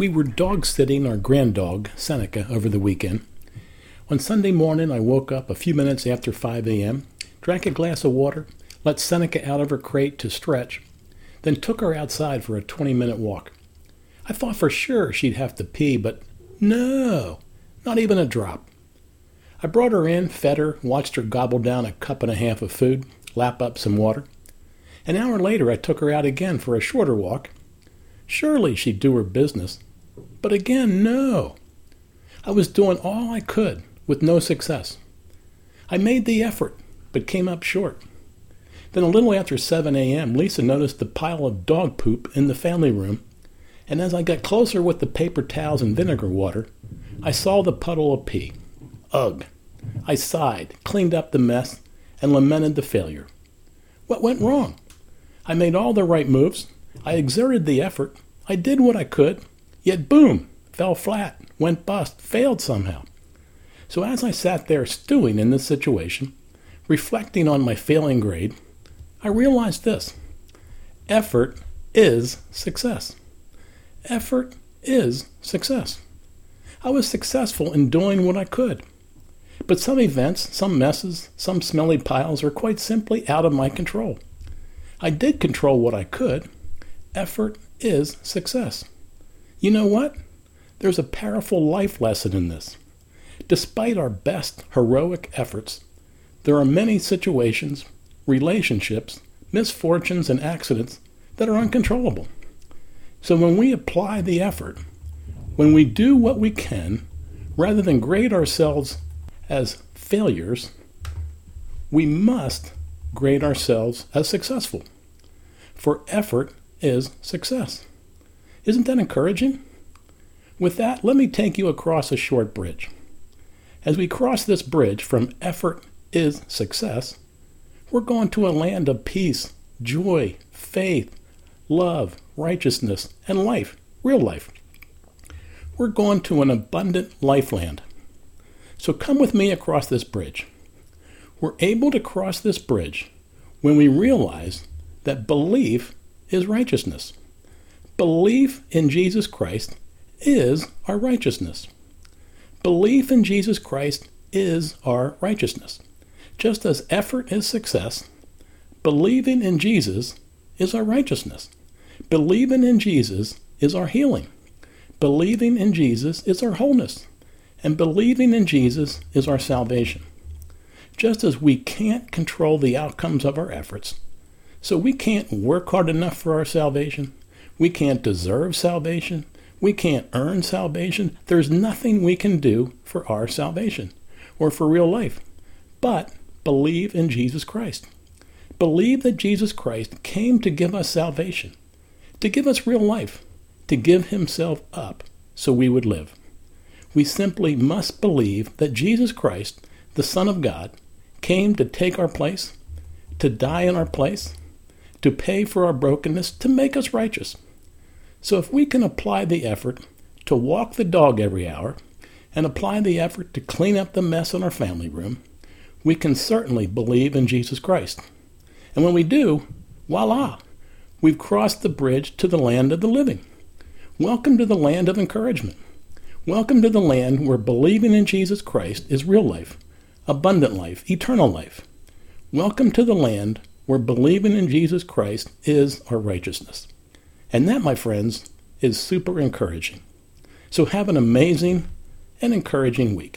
We were dog-sitting our grand dog, Seneca, over the weekend. On Sunday morning, I woke up a few minutes after 5 a.m., drank a glass of water, let Seneca out of her crate to stretch, then took her outside for a 20-minute walk. I thought for sure she'd have to pee, but no, not even a drop. I brought her in, fed her, watched her gobble down a cup and a half of food, lap up some water. An hour later, I took her out again for a shorter walk. Surely she'd do her business, but again, no. I was doing all I could, with no success. I made the effort, but came up short. Then a little after 7 a.m., Lisa noticed the pile of dog poop in the family room, and as I got closer with the paper towels and vinegar water, I saw the puddle of pee. Ugh! I sighed, cleaned up the mess, and lamented the failure. What went wrong? I made all the right moves. I exerted the effort. I did what I could. Yet, boom! Fell flat, went bust, failed somehow. So as I sat there stewing in this situation, reflecting on my failing grade, I realized this. Effort is success. Effort is success. I was successful in doing what I could. But some events, some messes, some smelly piles are quite simply out of my control. I did control what I could. Effort is success. You know what? There's a powerful life lesson in this. Despite our best heroic efforts, there are many situations, relationships, misfortunes, and accidents that are uncontrollable. So when we apply the effort, when we do what we can, rather than grade ourselves as failures, we must grade ourselves as successful. For effort is success. Isn't that encouraging? With that, let me take you across a short bridge. As we cross this bridge from effort is success, we're going to a land of peace, joy, faith, love, righteousness, and life, real life. We're going to an abundant life land. So come with me across this bridge. We're able to cross this bridge when we realize that belief is righteousness. Belief in Jesus Christ is our righteousness. Belief in Jesus Christ is our righteousness. Just as effort is success, believing in Jesus is our righteousness. Believing in Jesus is our healing. Believing in Jesus is our wholeness. And believing in Jesus is our salvation. Just as we can't control the outcomes of our efforts, so we can't work hard enough for our salvation, we can't deserve salvation, we can't earn salvation. There's nothing we can do for our salvation or for real life, but believe in Jesus Christ. Believe that Jesus Christ came to give us salvation, to give us real life, to give himself up so we would live. We simply must believe that Jesus Christ, the Son of God, came to take our place, to die in our place, to pay for our brokenness, to make us righteous. So if we can apply the effort to walk the dog every hour and apply the effort to clean up the mess in our family room, we can certainly believe in Jesus Christ. And when we do, voila, we've crossed the bridge to the land of the living. Welcome to the land of encouragement. Welcome to the land where believing in Jesus Christ is real life, abundant life, eternal life. Welcome to the land where believing in Jesus Christ is our righteousness. And that, my friends, is super encouraging. So have an amazing and encouraging week.